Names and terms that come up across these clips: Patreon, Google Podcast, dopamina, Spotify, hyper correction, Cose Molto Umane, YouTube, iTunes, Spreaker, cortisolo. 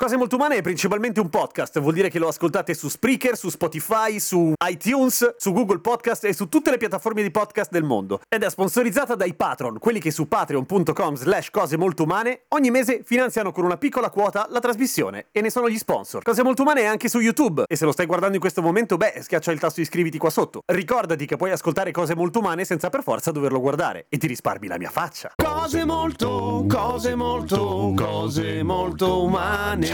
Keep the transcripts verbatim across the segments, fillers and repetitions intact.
Cose Molto Umane è principalmente un podcast, vuol dire che lo ascoltate su Spreaker, su Spotify, su iTunes, su Google Podcast e su tutte le piattaforme di podcast del mondo. Ed è sponsorizzata dai patron, quelli che su patreon punto com slash Cose Molto Umane ogni mese finanziano con una piccola quota la trasmissione e ne sono gli sponsor. Cose Molto Umane è anche su YouTube e se lo stai guardando in questo momento, beh, schiaccia il tasto iscriviti qua sotto. Ricordati che puoi ascoltare Cose Molto Umane senza per forza doverlo guardare e ti risparmi la mia faccia. Cose molto, cose molto, cose molto umane.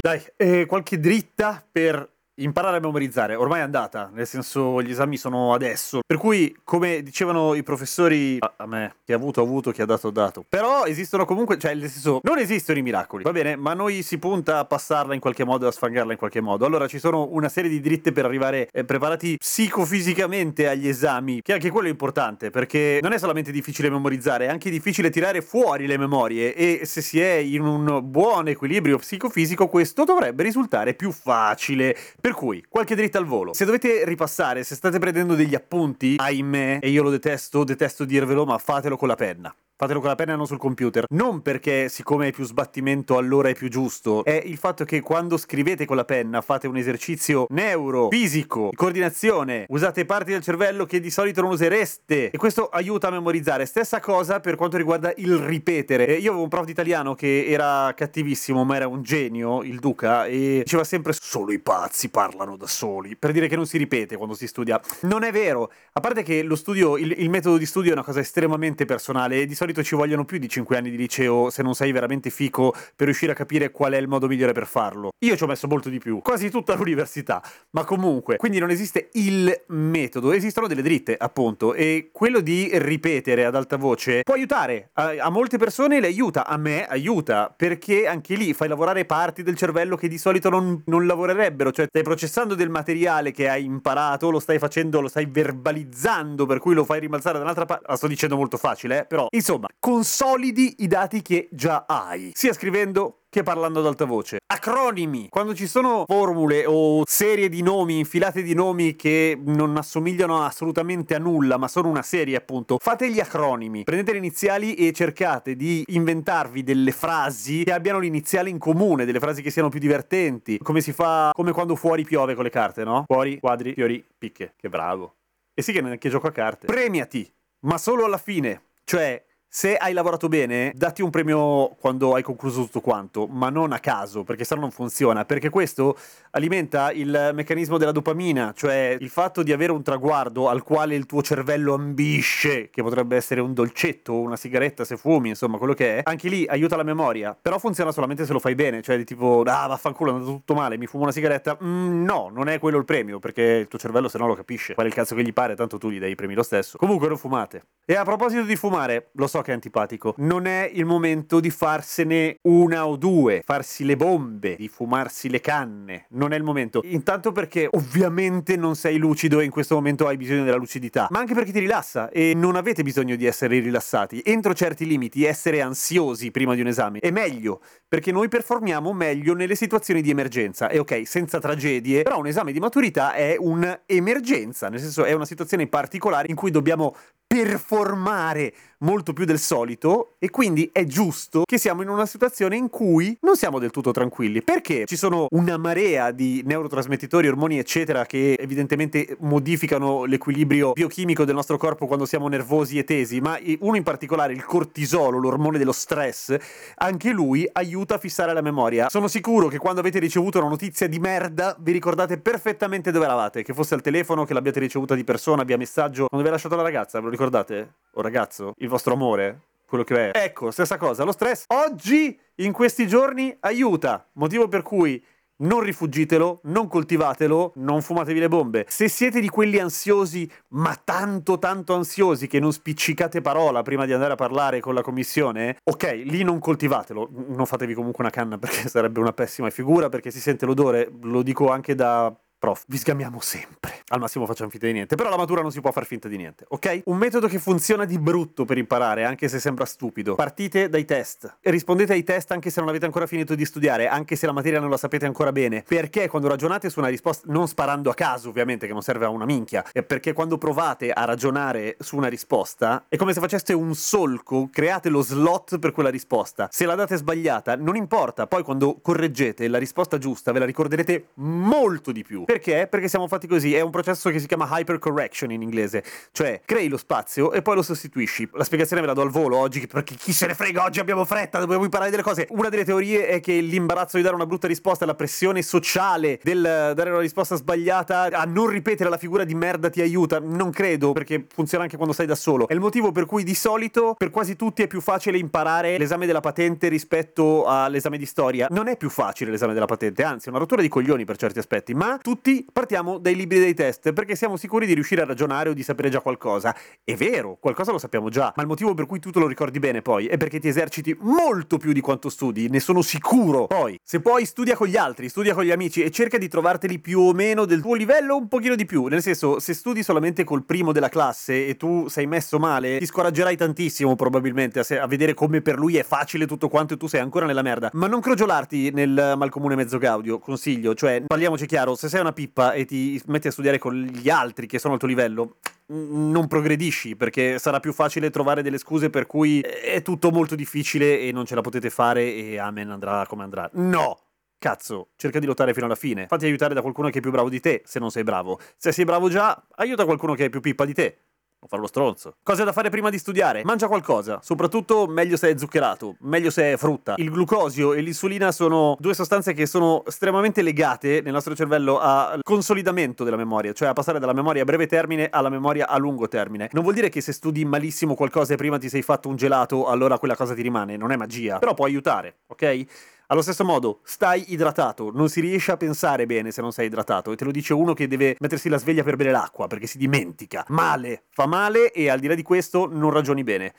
Dai, eh, qualche dritta per imparare a memorizzare. Ormai è andata, nel senso gli esami sono adesso. Per cui, come dicevano i professori a, a me, chi ha avuto ha avuto, chi ha dato ha dato. Però esistono comunque, cioè nel senso, non esistono i miracoli, va bene? Ma noi si punta a passarla in qualche modo, a sfangarla in qualche modo. Allora ci sono una serie di dritte per arrivare eh, preparati psicofisicamente agli esami, che anche quello è importante, perché non è solamente difficile memorizzare, è anche difficile tirare fuori le memorie. E se si è in un buon equilibrio psicofisico, questo dovrebbe risultare più facile. Per cui, qualche dritta al volo. Se dovete ripassare, se state prendendo degli appunti, ahimè, e io lo detesto, detesto dirvelo, ma fatelo con la penna. Fatelo con la penna e non sul computer. Non perché siccome è più sbattimento allora è più giusto. È il fatto che quando scrivete con la penna fate un esercizio neurofisico, di coordinazione. Usate parti del cervello che di solito non usereste. E questo aiuta a memorizzare. Stessa cosa per quanto riguarda il ripetere. eh, Io avevo un prof di italiano che era cattivissimo, ma era un genio, il Duca. E diceva sempre: solo i pazzi parlano da soli, per dire che non si ripete quando si studia. Non è vero. A parte che lo studio, il, il metodo di studio è una cosa estremamente personale. E di solito ci vogliono più di cinque anni di liceo, se non sei veramente fico, per riuscire a capire qual è il modo migliore per farlo. Io ci ho messo molto di più, quasi tutta l'università, ma comunque, quindi non esiste il metodo, esistono delle dritte, appunto, e quello di ripetere ad alta voce può aiutare, a, a molte persone le aiuta, a me aiuta, perché anche lì fai lavorare parti del cervello che di solito non, non lavorerebbero, cioè stai processando del materiale che hai imparato, lo stai facendo, lo stai verbalizzando, per cui lo fai rimbalzare da un'altra parte. La sto dicendo molto facile, eh? Però insomma, consolidi i dati che già hai, sia scrivendo che parlando ad alta voce. Acronimi. Quando ci sono formule o serie di nomi, infilate di nomi che non assomigliano assolutamente a nulla, ma sono una serie, appunto, fate gli acronimi. Prendete le iniziali e cercate di inventarvi delle frasi che abbiano l'iniziale in comune, delle frasi che siano più divertenti. Come si fa, come quando fuori piove con le carte, no? Fuori, quadri, fiori, picche. Che bravo. E sì che neanche gioco a carte. Premiati, ma solo alla fine. Cioè, se hai lavorato bene, datti un premio quando hai concluso tutto quanto, ma non a caso, perché sennò non funziona, perché questo alimenta il meccanismo della dopamina, cioè il fatto di avere un traguardo al quale il tuo cervello ambisce, che potrebbe essere un dolcetto, una sigaretta se fumi, insomma, quello che è, anche lì aiuta la memoria, però funziona solamente se lo fai bene, cioè di tipo, ah, vaffanculo, è andato tutto male, mi fumo una sigaretta, mm, no, non è quello il premio, perché il tuo cervello se no lo capisce, fare il cazzo che gli pare, tanto tu gli dai i premi lo stesso. Comunque non fumate. E a proposito di fumare, lo so che è antipatico, non è il momento di farsene una o due, farsi le bombe, di fumarsi le canne, non è il momento, intanto perché ovviamente non sei lucido e in questo momento hai bisogno della lucidità, ma anche perché ti rilassa e non avete bisogno di essere rilassati, entro certi limiti, essere ansiosi prima di un esame è meglio, perché noi performiamo meglio nelle situazioni di emergenza, e ok, senza tragedie, però un esame di maturità è un'emergenza, nel senso è una situazione particolare in cui dobbiamo performare molto più del solito e quindi è giusto che siamo in una situazione in cui non siamo del tutto tranquilli, perché ci sono una marea di neurotrasmettitori, ormoni eccetera che evidentemente modificano l'equilibrio biochimico del nostro corpo quando siamo nervosi e tesi, ma uno in particolare, il cortisolo, l'ormone dello stress, anche lui aiuta a fissare la memoria. Sono sicuro che quando avete ricevuto una notizia di merda vi ricordate perfettamente dove eravate, che fosse al telefono, che l'abbiate ricevuta di persona via messaggio, quando vi ha lasciato la ragazza, ve lo ricordate? Ricordate, o ragazzo, il vostro amore, quello che è. Ecco, stessa cosa, lo stress oggi, in questi giorni, aiuta. Motivo per cui non rifugitelo, non coltivatelo, non fumatevi le bombe. Se siete di quelli ansiosi, ma tanto tanto ansiosi, che non spiccicate parola prima di andare a parlare con la commissione, ok, lì non coltivatelo, non fatevi comunque una canna perché sarebbe una pessima figura, perché si sente l'odore, lo dico anche da prof, vi sgamiamo sempre. Al massimo facciamo finta di niente, però la matura non si può far finta di niente, ok? Un metodo che funziona di brutto per imparare, anche se sembra stupido. Partite dai test e rispondete ai test anche se non avete ancora finito di studiare, anche se la materia non la sapete ancora bene, perché quando ragionate su una risposta, non sparando a caso ovviamente, che non serve a una minchia, è perché quando provate a ragionare su una risposta è come se faceste un solco, create lo slot per quella risposta. Se la date sbagliata non importa, poi quando correggete la risposta giusta ve la ricorderete molto di più. Perché? Perché siamo fatti così, è un processo che si chiama hyper correction in inglese, cioè crei lo spazio e poi lo sostituisci. La spiegazione ve la do al volo oggi perché chi se ne frega, oggi abbiamo fretta, dobbiamo imparare delle cose. Una delle teorie è che l'imbarazzo di dare una brutta risposta, la pressione sociale del dare una risposta sbagliata, a non ripetere la figura di merda ti aiuta. Non credo, perché funziona anche quando sei da solo. È il motivo per cui di solito per quasi tutti è più facile imparare l'esame della patente rispetto all'esame di storia. Non è più facile l'esame della patente, anzi è una rottura di coglioni per certi aspetti, ma tutti partiamo dai libri dei test perché siamo sicuri di riuscire a ragionare o di sapere già qualcosa. È vero, qualcosa lo sappiamo già, ma il motivo per cui tu te lo ricordi bene poi è perché ti eserciti molto più di quanto studi, ne sono sicuro. Poi, se poi studia con gli altri, studia con gli amici e cerca di trovarteli più o meno del tuo livello, un pochino di più. Nel senso, se studi solamente col primo della classe e tu sei messo male, ti scoraggerai tantissimo probabilmente a, se- a vedere come per lui è facile tutto quanto e tu sei ancora nella merda. Ma non crogiolarti nel malcomune mezzo gaudio, consiglio, cioè parliamoci chiaro, se sei una pippa e ti metti a studiare con gli altri che sono al tuo livello, non progredisci, perché sarà più facile trovare delle scuse per cui è tutto molto difficile e non ce la potete fare e amen, andrà come andrà. No! Cazzo, cerca di lottare fino alla fine. Fatti aiutare da qualcuno che è più bravo di te, se non sei bravo. Se sei bravo già, aiuta qualcuno che è più pippa di te. Non far lo stronzo. Cose da fare prima di studiare? Mangia qualcosa. Soprattutto meglio se è zuccherato, meglio se è frutta. Il glucosio e l'insulina sono due sostanze che sono estremamente legate nel nostro cervello al consolidamento della memoria, cioè a passare dalla memoria a breve termine alla memoria a lungo termine. Non vuol dire che se studi malissimo qualcosa e prima ti sei fatto un gelato, allora quella cosa ti rimane. Non è magia. Però può aiutare, ok? Allo stesso modo, stai idratato, non si riesce a pensare bene se non sei idratato e te lo dice uno che deve mettersi la sveglia per bere l'acqua perché si dimentica. Male, fa male e al di là di questo non ragioni bene.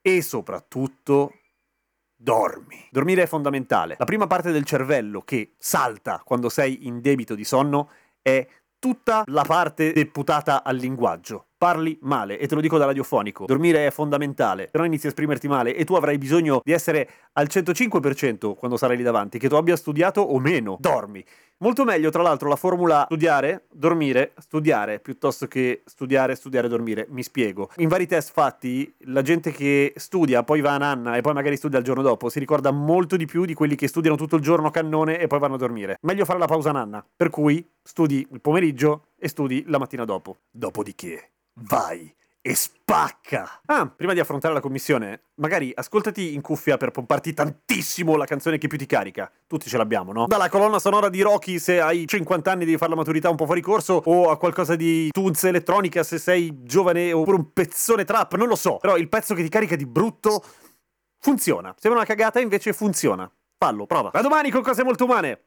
E soprattutto... dormi. Dormire è fondamentale. La prima parte del cervello che salta quando sei in debito di sonno è tutta la parte deputata al linguaggio. Parli male, e te lo dico da radiofonico. Dormire è fondamentale, se no inizi a esprimerti male e tu avrai bisogno di essere al centocinque per cento quando sarai lì davanti, che tu abbia studiato o meno. Dormi. Molto meglio, tra l'altro, la formula studiare, dormire, studiare, piuttosto che studiare, studiare, dormire. Mi spiego. In vari test fatti, la gente che studia, poi va a nanna e poi magari studia il giorno dopo, si ricorda molto di più di quelli che studiano tutto il giorno cannone e poi vanno a dormire. Meglio fare la pausa nanna, per cui studi il pomeriggio e studi la mattina dopo. Dopodiché... vai e spacca! Ah, prima di affrontare la commissione, magari ascoltati in cuffia per pomparti tantissimo la canzone che più ti carica. Tutti ce l'abbiamo, no? Dalla colonna sonora di Rocky se hai cinquanta anni devi fare la maturità un po' fuori corso, o a qualcosa di Tunz elettronica se sei giovane, oppure un pezzone trap, non lo so. Però il pezzo che ti carica di brutto funziona. Sembra una cagata, invece funziona. Fallo, prova. A domani con Cose Molto Umane!